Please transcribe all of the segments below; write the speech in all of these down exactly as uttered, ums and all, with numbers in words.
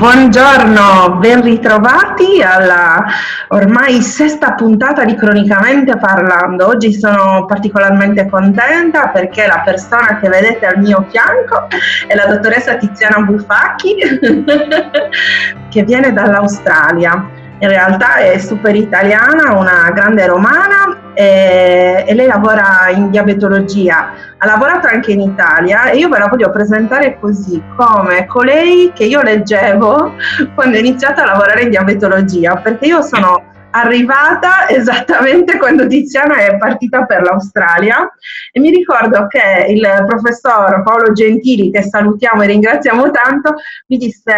Buongiorno, ben ritrovati alla ormai sesta puntata di Cronicamente Parlando. Oggi sono particolarmente contenta perché la persona che vedete al mio fianco è la dottoressa Tiziana Bufacchi che viene dall'Australia. In realtà è super italiana, una grande romana e, e lei lavora in diabetologia, ha lavorato anche in Italia e io ve la voglio presentare così, come colei che io leggevo quando ho iniziato a lavorare in diabetologia, perché io sono arrivata esattamente quando Tiziana è partita per l'Australia e mi ricordo che il professor Paolo Gentili, che salutiamo e ringraziamo tanto, mi disse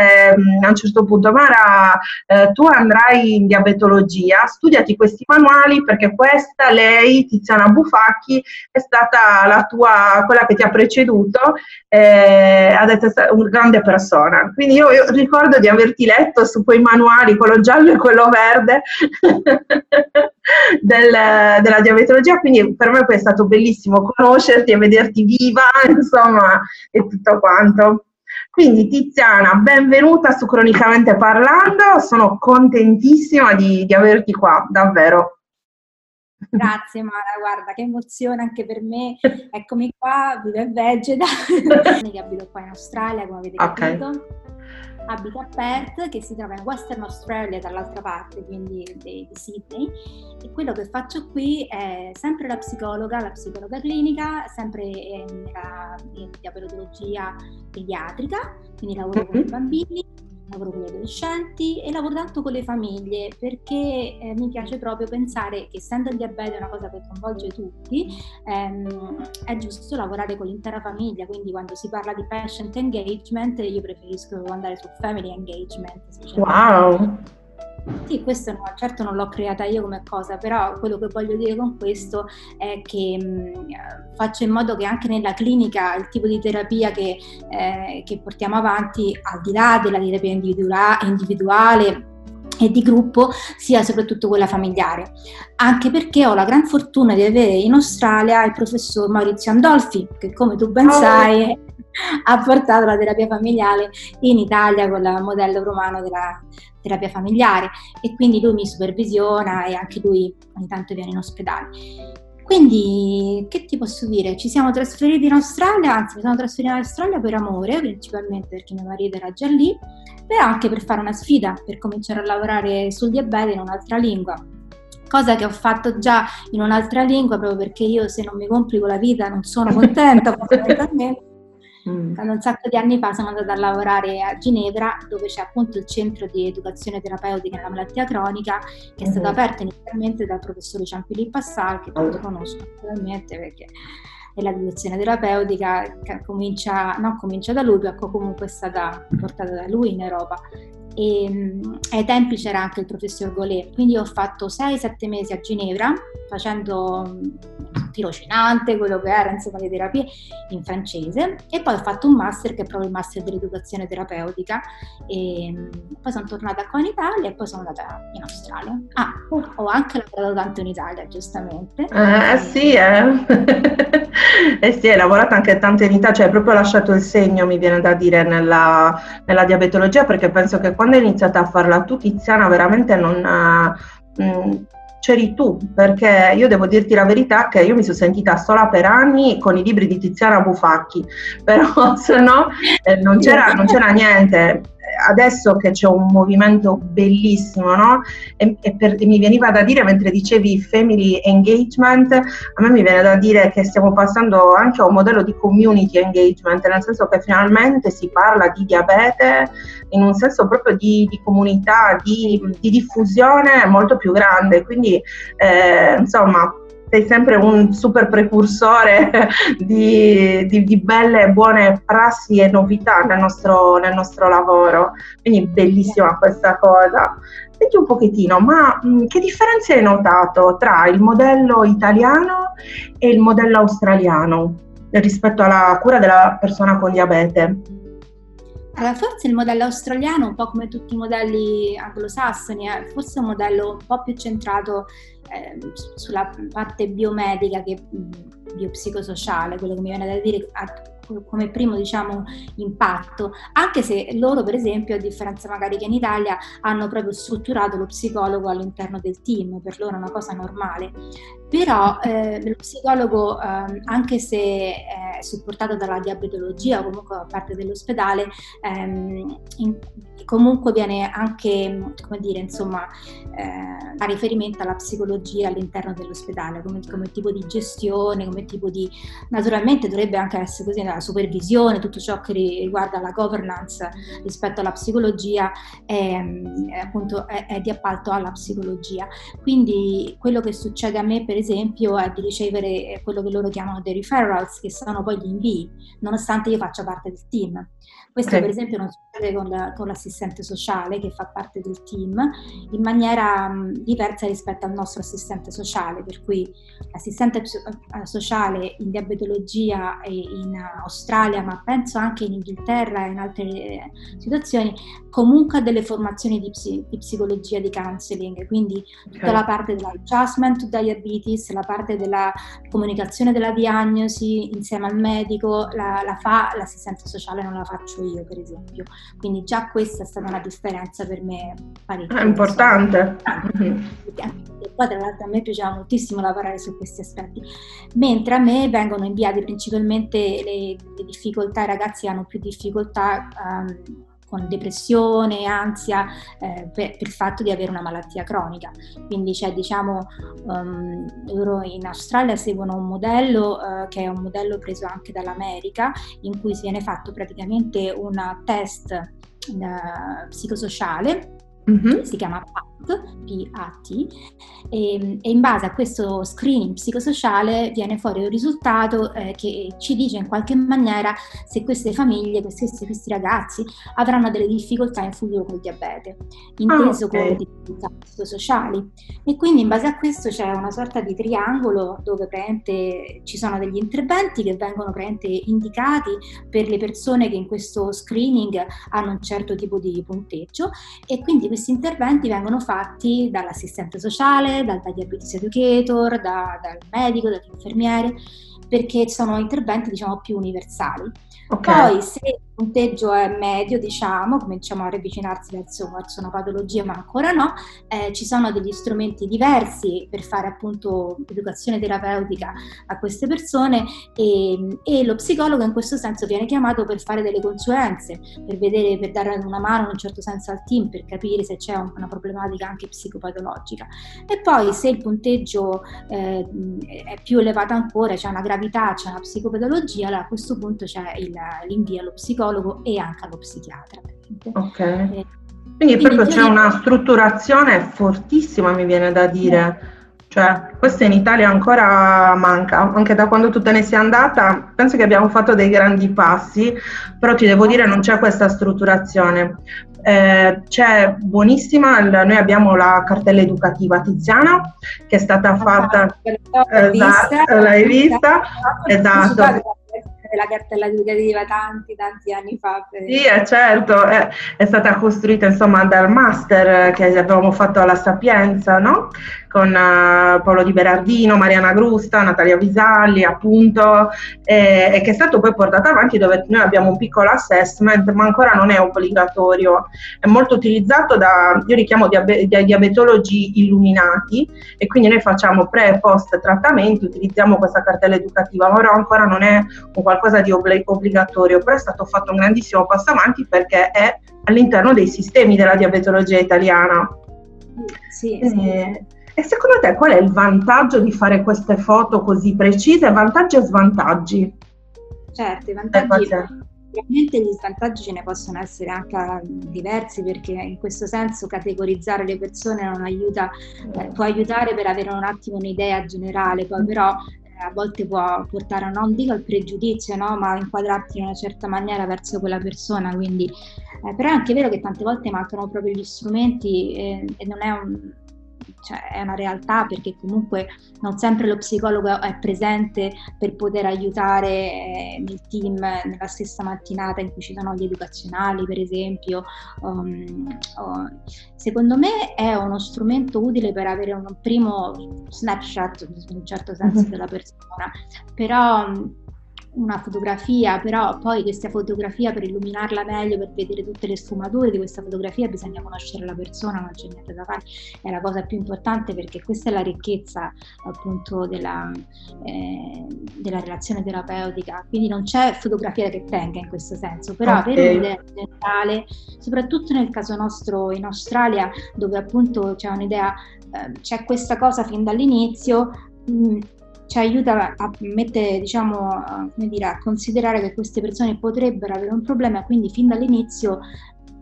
a un certo punto: Mara, eh, tu andrai in diabetologia, studiati questi manuali perché questa, lei, Tiziana Bufacchi, è stata la tua, quella che ti ha preceduto, eh, ha detto una grande persona. Quindi io, io ricordo di averti letto su quei manuali, quello giallo e quello verde Del, della diabetologia, quindi per me poi è stato bellissimo conoscerti e vederti viva, insomma, e tutto quanto. Quindi Tiziana, benvenuta su Cronicamente Parlando, sono contentissima di, di averti qua, davvero. Grazie Mara, guarda che emozione anche per me, eccomi qua, viva e vegeta, che abito qua in Australia, come avete capito. Okay. Abito a Perth, che si trova in Western Australia dall'altra parte, quindi di, di Sydney, e quello che faccio qui è sempre la psicologa, la psicologa clinica, sempre nella diabetologia pediatrica, quindi lavoro con i bambini, lavoro con gli adolescenti e lavoro tanto con le famiglie, perché eh, mi piace proprio pensare che, essendo il diabete una cosa che coinvolge tutti, ehm, è giusto lavorare con l'intera famiglia. Quindi quando si parla di patient engagement io preferisco andare su family engagement. Wow! Sì, questo no, certo non l'ho creata io come cosa, però quello che voglio dire con questo è che mh, faccio in modo che anche nella clinica il tipo di terapia che, eh, che portiamo avanti, al di là della terapia individua- individuale e di gruppo, sia soprattutto quella familiare, anche perché ho la gran fortuna di avere in Australia il professor Maurizio Andolfi, che come tu ben sai oh. ha portato la terapia familiare in Italia con il modello romano della terapia familiare, e quindi lui mi supervisiona e anche lui ogni tanto viene in ospedale. Quindi che ti posso dire? Ci siamo trasferiti in Australia, anzi mi sono trasferita in Australia per amore, principalmente perché mio marito era già lì, però anche per fare una sfida, per cominciare a lavorare sul diabete in un'altra lingua. Cosa che ho fatto già in un'altra lingua, proprio perché io, se non mi complico la vita, non sono contenta fondamentalmente. Mm. Un sacco di anni fa sono andata a lavorare a Ginevra, dove c'è appunto il centro di educazione terapeutica nella malattia cronica, che è stato mm. aperto inizialmente dal professore Jean-Philippe Assal, che tanto conosco naturalmente perché la educazione terapeutica comincia, non comincia da lui, ma comunque è stata portata da lui in Europa. E ai tempi c'era anche il professor Golé, quindi ho fatto sei sette mesi a Ginevra facendo tirocinante, quello che era, insomma, le terapie in francese, e poi ho fatto un master che è proprio il master dell'educazione terapeutica, e poi sono tornata qua in Italia e poi sono andata in Australia. Ah, ho anche lavorato tanto in Italia, giustamente. Eh, eh sì, eh. eh sì, hai lavorato anche tanto in Italia, cioè hai proprio lasciato il segno, mi viene da dire, nella, nella diabetologia, perché penso che quando hai iniziato a farla tu, Tiziana, veramente non mh, c'eri tu, perché io devo dirti la verità che io mi sono sentita sola per anni con i libri di Tiziana Bufacchi, però se no eh, non, c'era, non c'era niente. Adesso che c'è un movimento bellissimo, no? E, e, per, e mi veniva da dire, mentre dicevi family engagement, a me mi viene da dire che stiamo passando anche a un modello di community engagement, nel senso che finalmente si parla di diabete in un senso proprio di, di comunità, di, di diffusione molto più grande, quindi eh, insomma sei sempre un super precursore di, di, di belle e buone prassi e novità nel nostro, nel nostro lavoro, quindi bellissima questa cosa. Senti un pochettino, ma mh, che differenze hai notato tra il modello italiano e il modello australiano rispetto alla cura della persona con diabete? Allora, forse il modello australiano, un po' come tutti i modelli anglosassoni, è forse un modello un po' più centrato eh, sulla parte biomedica che mh, biopsicosociale, quello che mi viene da dire, a, come primo, diciamo, impatto, anche se loro per esempio, a differenza magari che in Italia, hanno proprio strutturato lo psicologo all'interno del team, per loro è una cosa normale. Però eh, lo psicologo, eh, anche se è supportato dalla diabetologia o comunque a parte dell'ospedale, ehm, in, comunque viene anche, come dire, insomma, eh, a riferimento alla psicologia all'interno dell'ospedale, come, come tipo di gestione, come tipo di... Naturalmente dovrebbe anche essere così, la supervisione, tutto ciò che riguarda la governance rispetto alla psicologia è, è appunto è, è di appalto alla psicologia. Quindi quello che succede a me per esempio è di ricevere quello che loro chiamano dei referrals, che sono poi gli invii, nonostante io faccia parte del team. Questo okay. Per esempio non succede con, la, con l'assistente sociale che fa parte del team, in maniera mh, diversa rispetto al nostro assistente sociale, per cui l'assistente so- sociale in diabetologia e in Australia, ma penso anche in Inghilterra e in altre eh, situazioni, comunque ha delle formazioni di, psi- di psicologia, di counseling, quindi tutta okay. La parte dell'adjustment to diabetes, la parte della comunicazione della diagnosi insieme al medico la, la fa l'assistente sociale, non la faccio io per esempio, quindi già questa è stata una differenza per me parecchio. Ah, importante. Mm-hmm. E poi tra l'altro a me piaceva moltissimo lavorare su questi aspetti, mentre a me vengono inviate principalmente le, le difficoltà, i ragazzi hanno più difficoltà um, con depressione, ansia, eh, per, per il fatto di avere una malattia cronica. Quindi c'è, cioè, diciamo, um, loro in Australia seguono un modello uh, che è un modello preso anche dall'America, in cui viene fatto praticamente un test uh, psicosociale, mm-hmm. che si chiama P A T, e, e in base a questo screening psicosociale viene fuori un risultato eh, che ci dice in qualche maniera se queste famiglie, questi, questi ragazzi avranno delle difficoltà in futuro col diabete, inteso ah, okay. come difficoltà psicosociali. E quindi in base a questo c'è una sorta di triangolo dove ci sono degli interventi che vengono indicati per le persone che in questo screening hanno un certo tipo di punteggio, e quindi questi interventi vengono fatti fatti dall'assistente sociale, dal diabetes educator, da, dal medico, dall'infermiere, perché sono interventi, diciamo, più universali. Okay. Poi se il punteggio è medio, diciamo, cominciamo a riavvicinarsi verso, verso una patologia, ma ancora no, eh, ci sono degli strumenti diversi per fare appunto educazione terapeutica a queste persone, e, e lo psicologo in questo senso viene chiamato per fare delle consulenze, per vedere, per dare una mano in un certo senso al team, per capire se c'è una problematica anche psicopatologica. E poi se il punteggio eh, è più elevato ancora, c'è una grave c'è una psicopatologia, allora a questo punto c'è il, l'invio allo psicologo e anche allo psichiatra. Ok, eh, quindi, quindi proprio c'è una strutturazione fortissima, mi viene da dire, sì. Cioè questo in Italia ancora manca, anche da quando tu te ne sei andata penso che abbiamo fatto dei grandi passi, però ti devo dire non c'è questa strutturazione. Eh, c'è buonissima, noi abbiamo la cartella educativa Tiziana che è stata ah, fatta l'hai vista, eh, l'hai vista esatto, la cartella educativa tanti tanti anni fa per... sì è certo è, è stata costruita insomma dal master che avevamo fatto alla Sapienza, no? Con uh, Paolo Di Berardino, Mariana Grusta, Natalia Visalli appunto, e, e che è stato poi portato avanti, dove noi abbiamo un piccolo assessment ma ancora non è obbligatorio, è molto utilizzato da, io richiamo diabe- dai diabetologi illuminati, e quindi noi facciamo pre e post trattamenti, utilizziamo questa cartella educativa, però ancora non è un qualcosa di obli- obbligatorio, però è stato fatto un grandissimo passo avanti perché è all'interno dei sistemi della diabetologia italiana. Sì, sì. E, e secondo te qual è il vantaggio di fare queste foto così precise? Vantaggi e svantaggi? Certo, i vantaggi... Ovviamente gli svantaggi ce ne possono essere anche diversi, perché in questo senso categorizzare le persone non aiuta, eh, può aiutare per avere un attimo un'idea generale, poi però a volte può portare, non dico al pregiudizio, no? Ma a inquadrarti in una certa maniera verso quella persona, quindi eh, però è anche vero che tante volte mancano proprio gli strumenti, e, e non è un... Cioè, è una realtà, perché comunque non sempre lo psicologo è presente per poter aiutare nel team nella stessa mattinata in cui ci sono gli educazionali, per esempio. Um, um, secondo me è uno strumento utile per avere un primo snapshot, in un certo senso, della persona, però una fotografia, però poi questa fotografia, per illuminarla meglio, per vedere tutte le sfumature di questa fotografia, bisogna conoscere la persona, non c'è niente da fare, è la cosa più importante, perché questa è la ricchezza appunto della, eh, della relazione terapeutica, quindi non c'è fotografia che tenga in questo senso, però okay. avere un'idea generale, soprattutto nel caso nostro in Australia, dove appunto c'è un'idea, eh, c'è questa cosa fin dall'inizio, mh, ci aiuta a mettere, diciamo, a, come dire, a considerare che queste persone potrebbero avere un problema, e quindi fin dall'inizio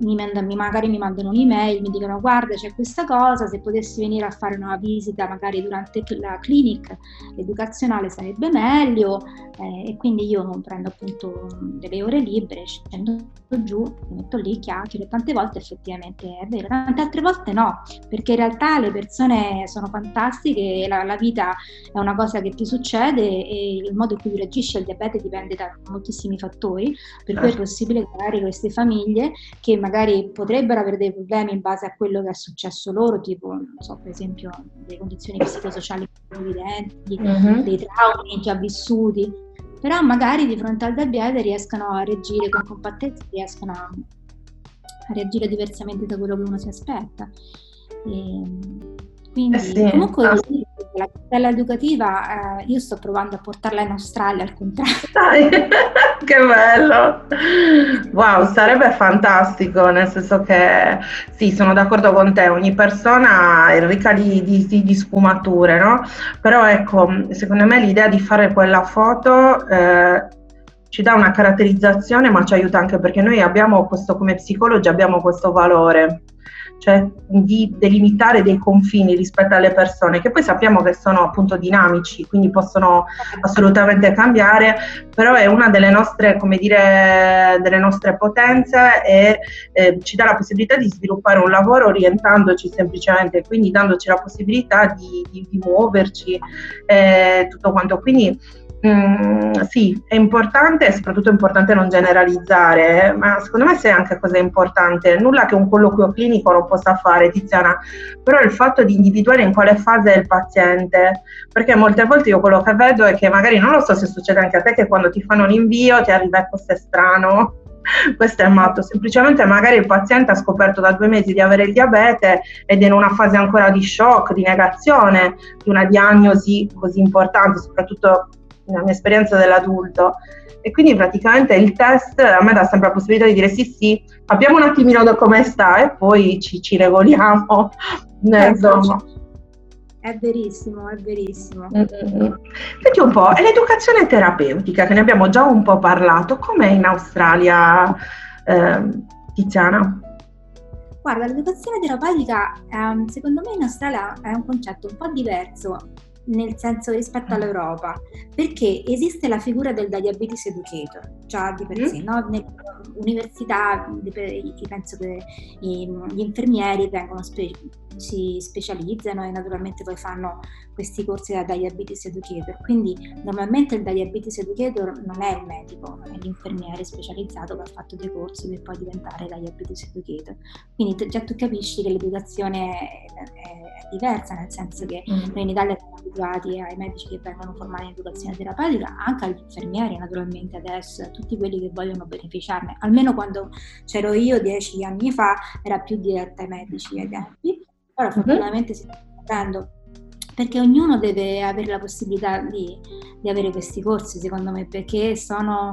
mi mandano, magari mi mandano un'email, mi dicono guarda c'è questa cosa, se potessi venire a fare una visita magari durante la clinic educazionale sarebbe meglio, eh, e quindi io prendo appunto delle ore libere, scendo giù, mi metto lì, chiacchiere, tante volte effettivamente è vero, tante altre volte no, perché in realtà le persone sono fantastiche, la, la vita è una cosa che ti succede, e il modo in cui reagisci al diabete dipende da moltissimi fattori, per cui è possibile che magari queste famiglie che magari potrebbero avere dei problemi in base a quello che è successo loro, tipo non so, per esempio delle condizioni psicosociali più evidenti, mm-hmm. dei traumi già vissuti, però magari di fronte al diabete riescono a reagire con compattezza, riescono a, a reagire diversamente da quello che uno si aspetta. E quindi eh sì, comunque ah. la cartella educativa eh, io sto provando a portarla in Australia al contrario. Dai, che bello, wow, sarebbe fantastico, nel senso che sì, sono d'accordo con te, ogni persona è ricca di, di, di, di sfumature, no? Però ecco, secondo me l'idea di fare quella foto eh, ci dà una caratterizzazione, ma ci aiuta anche perché noi abbiamo questo, come psicologi abbiamo questo valore, cioè di delimitare dei confini rispetto alle persone, che poi sappiamo che sono appunto dinamici, quindi possono assolutamente cambiare, però è una delle nostre, come dire, delle nostre potenze, e eh, ci dà la possibilità di sviluppare un lavoro orientandoci semplicemente, quindi dandoci la possibilità di, di, di muoverci eh, tutto quanto. Quindi Mm, sì, è importante, e soprattutto è importante non generalizzare, ma secondo me c'è anche cosa importante, nulla che un colloquio clinico non possa fare, Tiziana, però il fatto di individuare in quale fase è il paziente, perché molte volte io quello che vedo è che magari, non lo so se succede anche a te, che quando ti fanno l'invio ti arriva questo è strano, questo è matto, semplicemente magari il paziente ha scoperto da due mesi di avere il diabete ed è in una fase ancora di shock, di negazione, di una diagnosi così importante, soprattutto nella mia esperienza dell'adulto, e quindi praticamente il test a me dà sempre la possibilità di dire sì sì, abbiamo un attimino da come sta e poi ci, ci regoliamo, eh, insomma. È verissimo, è verissimo. Mm-hmm. Senti un po', e l'educazione terapeutica, che ne abbiamo già un po' parlato, com'è in Australia, eh, Tiziana? Guarda, l'educazione terapeutica ehm, secondo me in Australia è un concetto un po' diverso, nel senso rispetto all'Europa, perché esiste la figura del diabetes educator già di per sé, no? Nell'università penso che gli infermieri vengono spe- si specializzano e naturalmente poi fanno questi corsi da diabetes educator, quindi normalmente il diabetes educator non è il medico, è l'infermiere specializzato che ha fatto dei corsi per poi diventare diabetes educator, quindi t- già tu capisci che l'educazione è, è diversa, nel senso che mm. noi in Italia siamo abituati ai medici che vengono formati in educazione terapeutica, anche agli infermieri naturalmente adesso, a tutti quelli che vogliono beneficiarne, almeno quando c'ero io dieci anni fa era più diretta ai medici e ai tempi, ora fortunatamente si sta facendo, perché ognuno deve avere la possibilità di, di avere questi corsi, secondo me, perché sono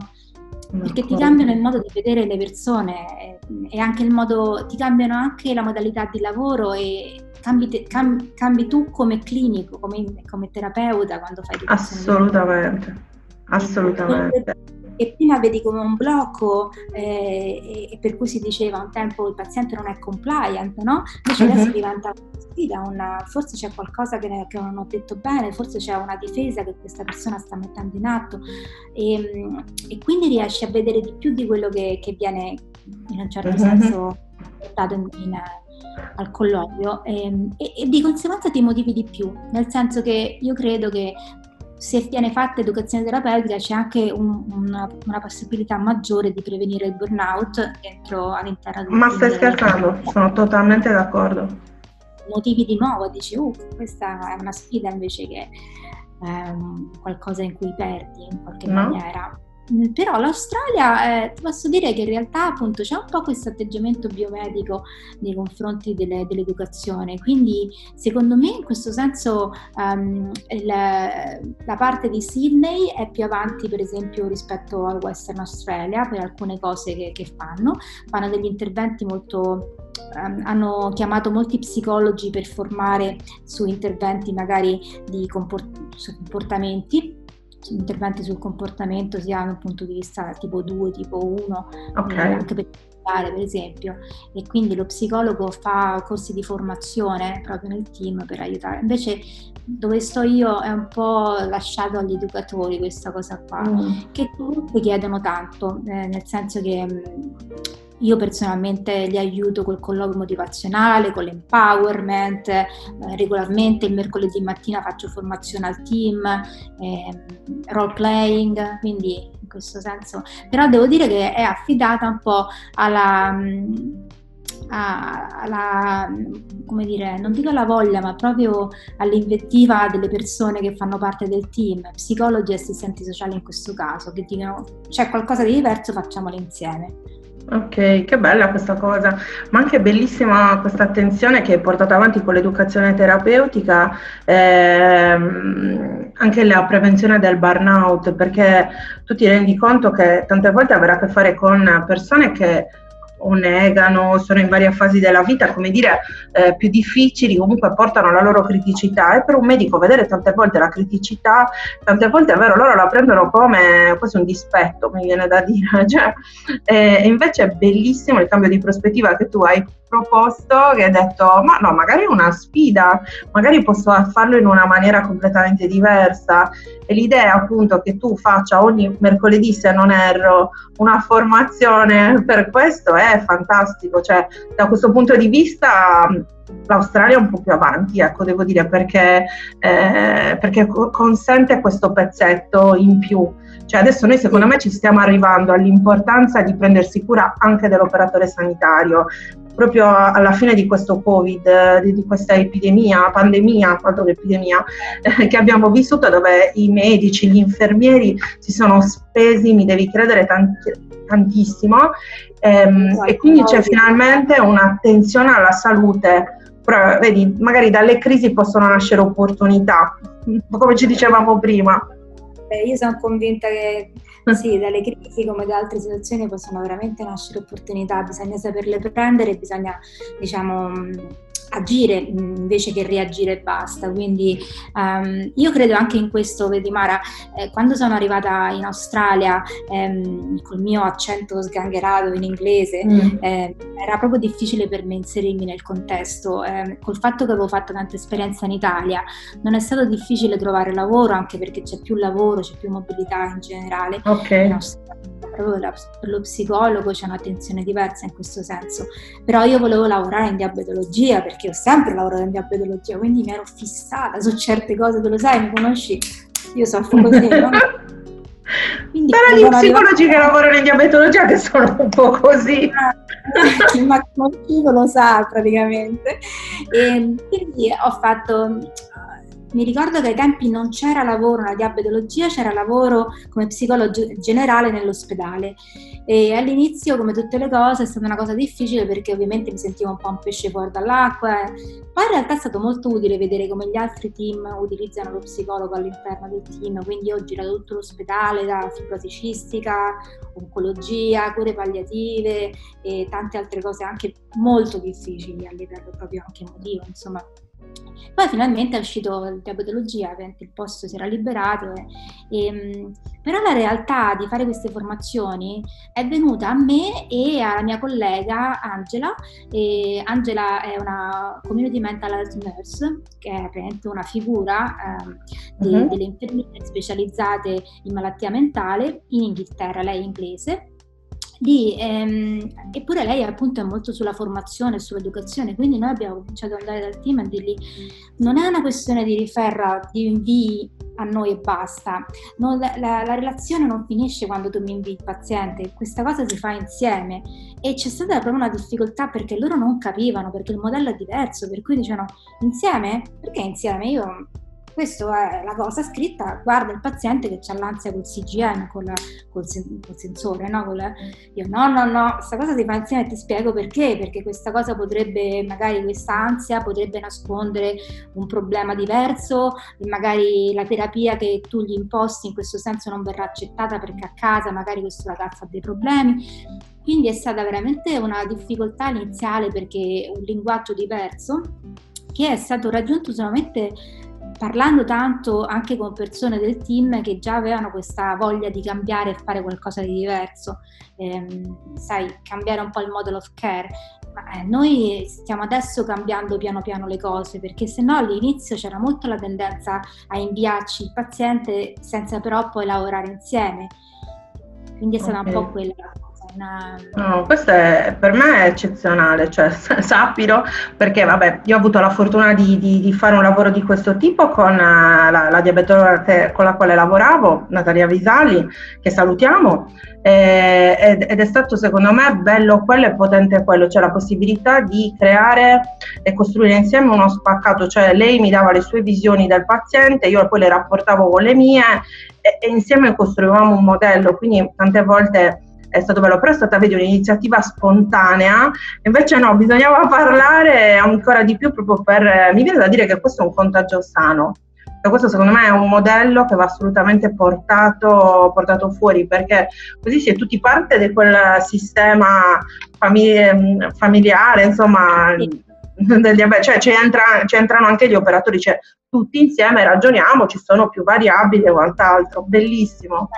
perché ti cambiano il modo di vedere le persone e anche il modo, ti cambiano anche la modalità di lavoro e cambi, te, cambi, cambi tu come clinico, come, come terapeuta quando fai assolutamente assolutamente e prima vedi come un blocco eh, e per cui si diceva un tempo il paziente non è compliant, no? Invece uh-huh. adesso diventa una sfida, una, forse c'è qualcosa che, che non ho detto bene, forse c'è una difesa che questa persona sta mettendo in atto e, e quindi riesci a vedere di più di quello che, che viene in un certo uh-huh. senso portato in, in al colloquio e, e, e di conseguenza ti motivi di più, nel senso che io credo che se viene fatta educazione terapeutica c'è anche un, una, una possibilità maggiore di prevenire il burnout dentro all'interno del... Ma stai scherzando, sono totalmente d'accordo. Motivi di nuovo, dici, uh, questa è una sfida invece che um, qualcosa in cui perdi in qualche no. maniera. Però l'Australia, eh, ti posso dire che in realtà appunto c'è un po' questo atteggiamento biomedico nei confronti delle, dell'educazione, quindi secondo me in questo senso um, la, la parte di Sydney è più avanti per esempio rispetto al Western Australia per alcune cose che, che fanno, fanno degli interventi molto... hanno chiamato molti psicologi per formare su interventi magari di comport- su comportamenti, su interventi sul comportamento sia dal punto di vista tipo due, tipo uno, okay. Anche per per esempio, e quindi lo psicologo fa corsi di formazione proprio nel team per aiutare. Invece dove sto io è un po' lasciato agli educatori questa cosa qua, mm. che comunque chiedono tanto, eh, nel senso che mh, io personalmente li aiuto col colloquio motivazionale, con l'empowerment, eh, regolarmente il mercoledì mattina faccio formazione al team, eh, role playing, quindi in questo senso, però devo dire che è affidata un po' alla, alla come dire, non dico alla voglia, ma proprio all'invettiva delle persone che fanno parte del team, psicologi e assistenti sociali in questo caso, che dicono c'è qualcosa di diverso, facciamolo insieme. Ok, che bella questa cosa, ma anche bellissima questa attenzione che hai portato avanti con l'educazione terapeutica, ehm, anche la prevenzione del burnout, perché tu ti rendi conto che tante volte avrai a che fare con persone che o negano, sono in varie fasi della vita, come dire, eh, più difficili, comunque portano la loro criticità, e per un medico vedere tante volte la criticità, tante volte è vero, loro la prendono come quasi un dispetto, mi viene da dire, cioè, eh, invece è bellissimo il cambio di prospettiva che tu hai proposto, che hai detto ma no, magari è una sfida, magari posso farlo in una maniera completamente diversa, e l'idea appunto che tu faccia ogni mercoledì, se non erro, una formazione per questo è fantastico, cioè da questo punto di vista l'Australia è un po' più avanti, ecco, devo dire, perché, eh, perché consente questo pezzetto in più. Cioè adesso noi secondo me ci stiamo arrivando all'importanza di prendersi cura anche dell'operatore sanitario, proprio alla fine di questo Covid, di questa epidemia, pandemia, quanto che epidemia, eh, che abbiamo vissuto, dove i medici, gli infermieri si sono spesi, mi devi credere, tanti, tantissimo, ehm, esatto. E quindi c'è finalmente un'attenzione alla salute. Però, vedi, magari dalle crisi possono nascere opportunità, come ci dicevamo prima. Beh, io sono convinta che sì, dalle crisi come da altre situazioni possono veramente nascere opportunità, bisogna saperle prendere, bisogna diciamo agire invece che reagire e basta, quindi um, io credo anche in questo, vedi Mara, eh, quando sono arrivata in Australia ehm, col mio accento sgangherato in inglese, mm. eh, era proprio difficile per me inserirmi nel contesto, eh, col fatto che avevo fatto tanta esperienza in Italia non è stato difficile trovare lavoro, anche perché c'è più lavoro, c'è più mobilità in generale, okay. in proprio per lo psicologo c'è un'attenzione diversa in questo senso, però io volevo lavorare in diabetologia perché ho sempre lavorato in diabetologia, quindi mi ero fissata su certe cose, tu lo sai, mi conosci, io soffro così, no? Quindi, però gli psicologi arrivata... che lavorano in diabetologia che sono un po' così, il matematico lo sa praticamente, e quindi ho fatto... Mi ricordo che ai tempi non c'era lavoro nella diabetologia, c'era lavoro come psicologo generale nell'ospedale, e all'inizio, come tutte le cose, è stata una cosa difficile perché ovviamente mi sentivo un po' un pesce fuori dall'acqua, poi in realtà è stato molto utile vedere come gli altri team utilizzano lo psicologo all'interno del team, quindi ho girato tutto l'ospedale, da fibrosi cistica, oncologia, cure palliative e tante altre cose anche molto difficili a livello proprio anche emotivo, insomma. Poi finalmente è uscito la diabetologia, il posto si era liberato, e, e, però la realtà di fare queste formazioni è venuta a me e alla mia collega Angela, e Angela è una community mental health nurse, che è praticamente una figura eh, de, uh-huh. delle infermiere specializzate in malattia mentale in Inghilterra, lei è inglese. Lì, ehm, eppure lei appunto è molto sulla formazione, sull'educazione, quindi noi abbiamo cominciato ad andare dal team a dirgli non è una questione di riferra, di invii a noi e basta, non, la, la, la relazione non finisce quando tu mi invii il paziente, questa cosa si fa insieme, e c'è stata proprio una difficoltà perché loro non capivano, perché il modello è diverso, per cui dicevano insieme? Perché insieme? Io... questa è la cosa scritta, guarda il paziente che c'ha l'ansia col C G M, col, col, sen, col sensore, no? Col, io no, no, no, questa cosa ti fa insieme e ti spiego perché, perché questa cosa potrebbe, magari questa ansia potrebbe nascondere un problema diverso, magari la terapia che tu gli imposti in questo senso non verrà accettata perché a casa magari questo ragazzo ha dei problemi. Quindi è stata veramente una difficoltà iniziale perché un linguaggio diverso che è stato raggiunto solamente parlando tanto anche con persone del team che già avevano questa voglia di cambiare e fare qualcosa di diverso, ehm, sai, cambiare un po' il model of care. Ma noi stiamo adesso cambiando piano piano le cose, perché se no all'inizio c'era molto la tendenza a inviarci il paziente senza però poi lavorare insieme. Quindi è stata okay. un po' quella... Una... No, questo è, per me è eccezionale, cioè sappilo, perché vabbè, io ho avuto la fortuna di, di, di fare un lavoro di questo tipo con uh, la, la diabetologa con la quale lavoravo, Natalia Visalli, che salutiamo, eh, ed, ed è stato secondo me bello quello e potente quello, cioè la possibilità di creare e costruire insieme uno spaccato, cioè lei mi dava le sue visioni del paziente, io poi le rapportavo con le mie e, e insieme costruivamo un modello, quindi tante volte... È stato bello, però è stata, vedi, un'iniziativa spontanea, invece no, bisognava parlare ancora di più proprio per, mi viene da dire che questo è un contagio sano, e questo secondo me è un modello che va assolutamente portato, portato fuori, perché così si è tutti parte di quel sistema famili- familiare, insomma, del diabete, cioè ci, entra, ci entrano anche gli operatori, cioè tutti insieme ragioniamo, ci sono più variabili e quant'altro, bellissimo.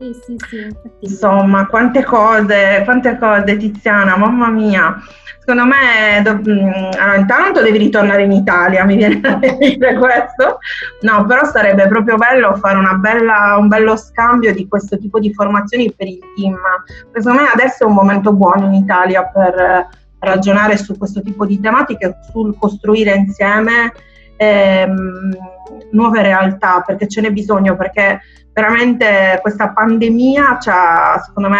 Sì, sì, sì, insomma, quante cose, quante cose, Tiziana, mamma mia. Secondo me, do, mh, allora, intanto devi ritornare in Italia, mi viene da dire questo. No, però sarebbe proprio bello fare una bella, un bello scambio di questo tipo di formazioni per il team. Secondo me adesso è un momento buono in Italia per ragionare su questo tipo di tematiche, sul costruire insieme ehm, nuove realtà, perché ce n'è bisogno, perché veramente questa pandemia ci ha, secondo me,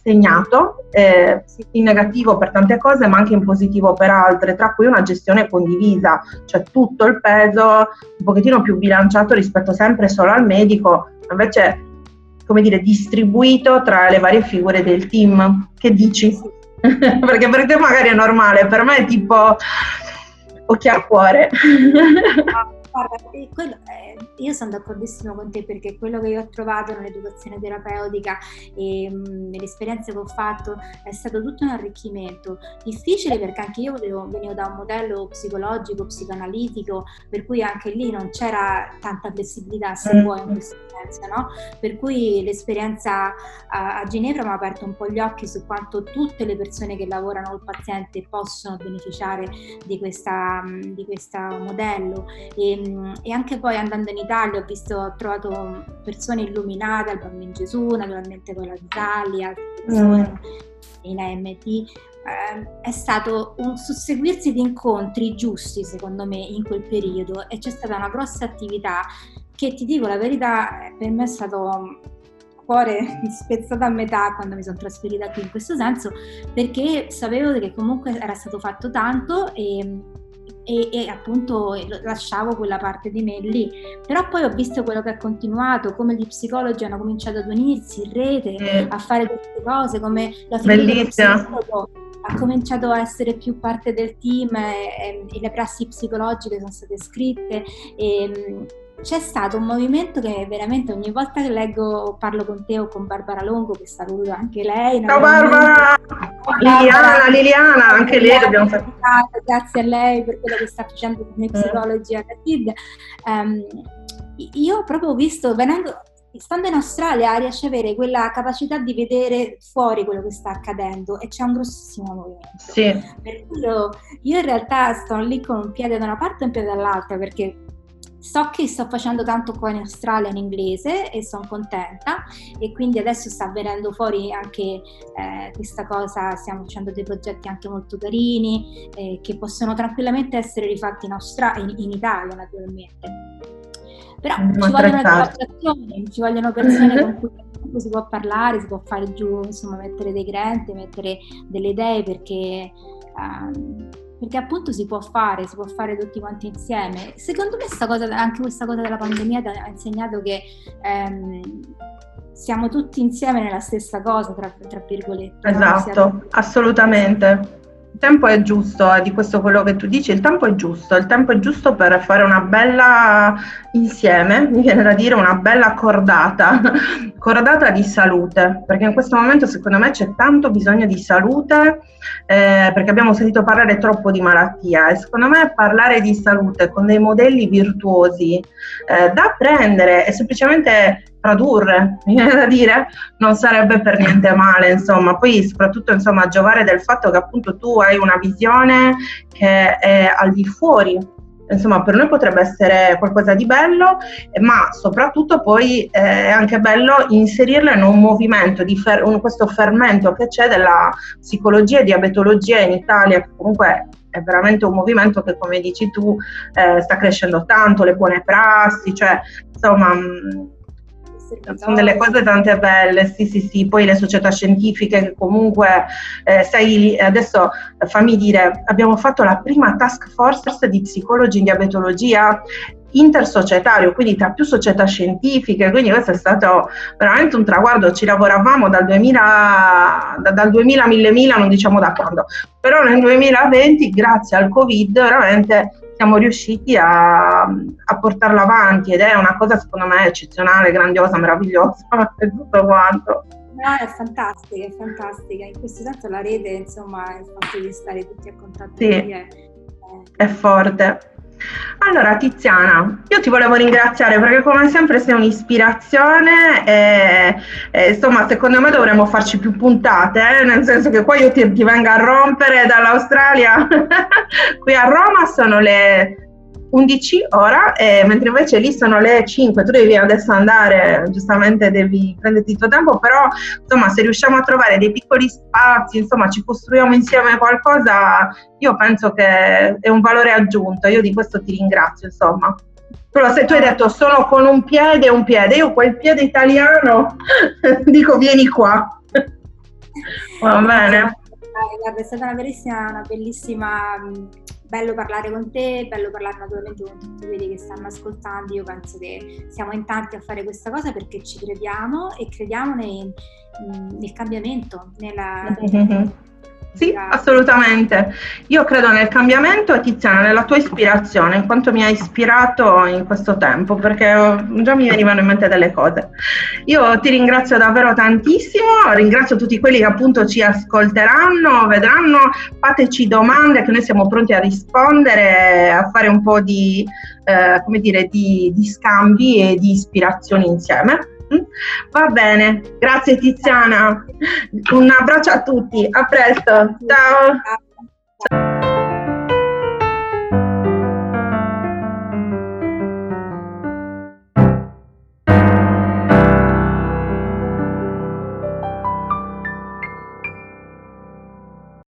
segnato eh, in negativo per tante cose, ma anche in positivo per altre, tra cui una gestione condivisa, cioè tutto il peso un pochettino più bilanciato rispetto sempre solo al medico, invece, come dire, distribuito tra le varie figure del team. Che dici? Perché per te magari è normale, per me è tipo occhi al cuore. Guarda, quello, eh, io sono d'accordissimo con te, perché quello che io ho trovato nell'educazione terapeutica e mh, nell'esperienza che ho fatto è stato tutto un arricchimento difficile, perché anche io volevo, venivo da un modello psicologico, psicoanalitico, per cui anche lì non c'era tanta flessibilità, se vuoi, in questo senso, no? Per cui l'esperienza a, a Ginevra mi ha aperto un po' gli occhi su quanto tutte le persone che lavorano col paziente possono beneficiare di questa di questo modello. E, e anche poi andando in Italia ho visto, ho trovato persone illuminate al Bambino Gesù, naturalmente con la Visalli, altre persone in A M T, eh, è stato un susseguirsi di incontri giusti secondo me in quel periodo, e c'è stata una grossa attività che, ti dico la verità, per me è stato cuore spezzato a metà quando mi sono trasferita qui, in questo senso, perché sapevo che comunque era stato fatto tanto e E, e appunto lasciavo quella parte di me lì, però poi ho visto quello che è continuato, come gli psicologi hanno cominciato ad unirsi in rete, mm. a fare queste cose, come la famiglia ha cominciato a essere più parte del team, e, e le prassi psicologiche sono state scritte, e c'è stato un movimento che veramente ogni volta che leggo o parlo con te o con Barbara Longo, che saluto anche lei. Ciao Barbara! Liliana, Liliana, anche lei dobbiamo fare. Grazie a lei per quello che sta facendo con i psicologi a T I D. Um, io proprio ho visto, venendo, stando in Australia, riesce ad avere quella capacità di vedere fuori quello che sta accadendo, e c'è un grossissimo movimento. Sì. Per quello io in realtà sto lì con un piede da una parte e un piede dall'altra, perché so che sto facendo tanto qua in Australia in inglese e sono contenta, e quindi adesso sta venendo fuori anche eh, questa cosa, stiamo facendo dei progetti anche molto carini eh, che possono tranquillamente essere rifatti in, Austra- in, in Italia naturalmente, però non ci vogliono collaborazioni, ci vogliono persone mm-hmm. con cui si può parlare, si può fare giù, insomma, mettere dei grant, mettere delle idee, perché... Um, perché appunto si può fare, si può fare tutti quanti insieme. Secondo me questa cosa, anche questa cosa della pandemia ha insegnato che ehm, siamo tutti insieme nella stessa cosa, tra, tra virgolette. Esatto, siamo... assolutamente. Il tempo è giusto, è di questo quello che tu dici, il tempo è giusto, il tempo è giusto per fare una bella insieme, mi viene da dire una bella cordata, cordata di salute, perché in questo momento secondo me c'è tanto bisogno di salute, eh, perché abbiamo sentito parlare troppo di malattia e secondo me parlare di salute con dei modelli virtuosi eh, da prendere e semplicemente tradurre, mi viene da dire, non sarebbe per niente male, insomma. Poi soprattutto, insomma, giovare del fatto che appunto tu hai una visione che è al di fuori, insomma, per noi potrebbe essere qualcosa di bello, ma soprattutto poi è anche bello inserirla in un movimento, di fer- un, questo fermento che c'è della psicologia e diabetologia in Italia, che comunque è veramente un movimento che, come dici tu, eh, sta crescendo tanto, le buone prassi, cioè, insomma... Mh, sono delle cose tante belle, sì sì sì, poi le società scientifiche che comunque, eh, sai, adesso fammi dire, abbiamo fatto la prima task force di psicologi in diabetologia intersocietario, quindi tra più società scientifiche, quindi questo è stato veramente un traguardo, ci lavoravamo dal duemila, da, dal duemila, mille mila, non diciamo da quando, però nel duemilaventi grazie al Covid veramente siamo riusciti a, a portarla avanti ed è una cosa secondo me eccezionale, grandiosa, meravigliosa e tutto quanto. No, è fantastica, è fantastica, in questo senso la rete, insomma, il fatto di stare tutti a contatto. Sì, è, è forte. Allora Tiziana, io ti volevo ringraziare perché come sempre sei un'ispirazione e, e insomma secondo me dovremmo farci più puntate, eh? Nel senso che qua io ti, ti vengo a rompere dall'Australia qui a Roma sono le undici ora, e mentre invece lì sono le cinque, tu devi adesso andare, giustamente devi prenderti il tuo tempo, però insomma se riusciamo a trovare dei piccoli spazi, insomma ci costruiamo insieme qualcosa, io penso che è un valore aggiunto, io di questo ti ringrazio, insomma. Però se tu hai detto sono con un piede e un piede, io quel piede italiano dico vieni qua, va bene? Guarda, è stata una bellissima, una bellissima... bello parlare con te, bello parlare naturalmente con tutti quelli che stanno ascoltando. Io penso che siamo in tanti a fare questa cosa perché ci crediamo e crediamo nei, nel cambiamento, nella... Sì, assolutamente. Io credo nel cambiamento e Tiziana, nella tua ispirazione, in quanto mi hai ispirato in questo tempo, perché già mi venivano in mente delle cose. Io ti ringrazio davvero tantissimo, ringrazio tutti quelli che appunto ci ascolteranno, vedranno, fateci domande che noi siamo pronti a rispondere, a fare un po' di, eh, come dire, di, di scambi e di ispirazioni insieme. Va bene, grazie Tiziana, un abbraccio a tutti, a presto, ciao. Ciao.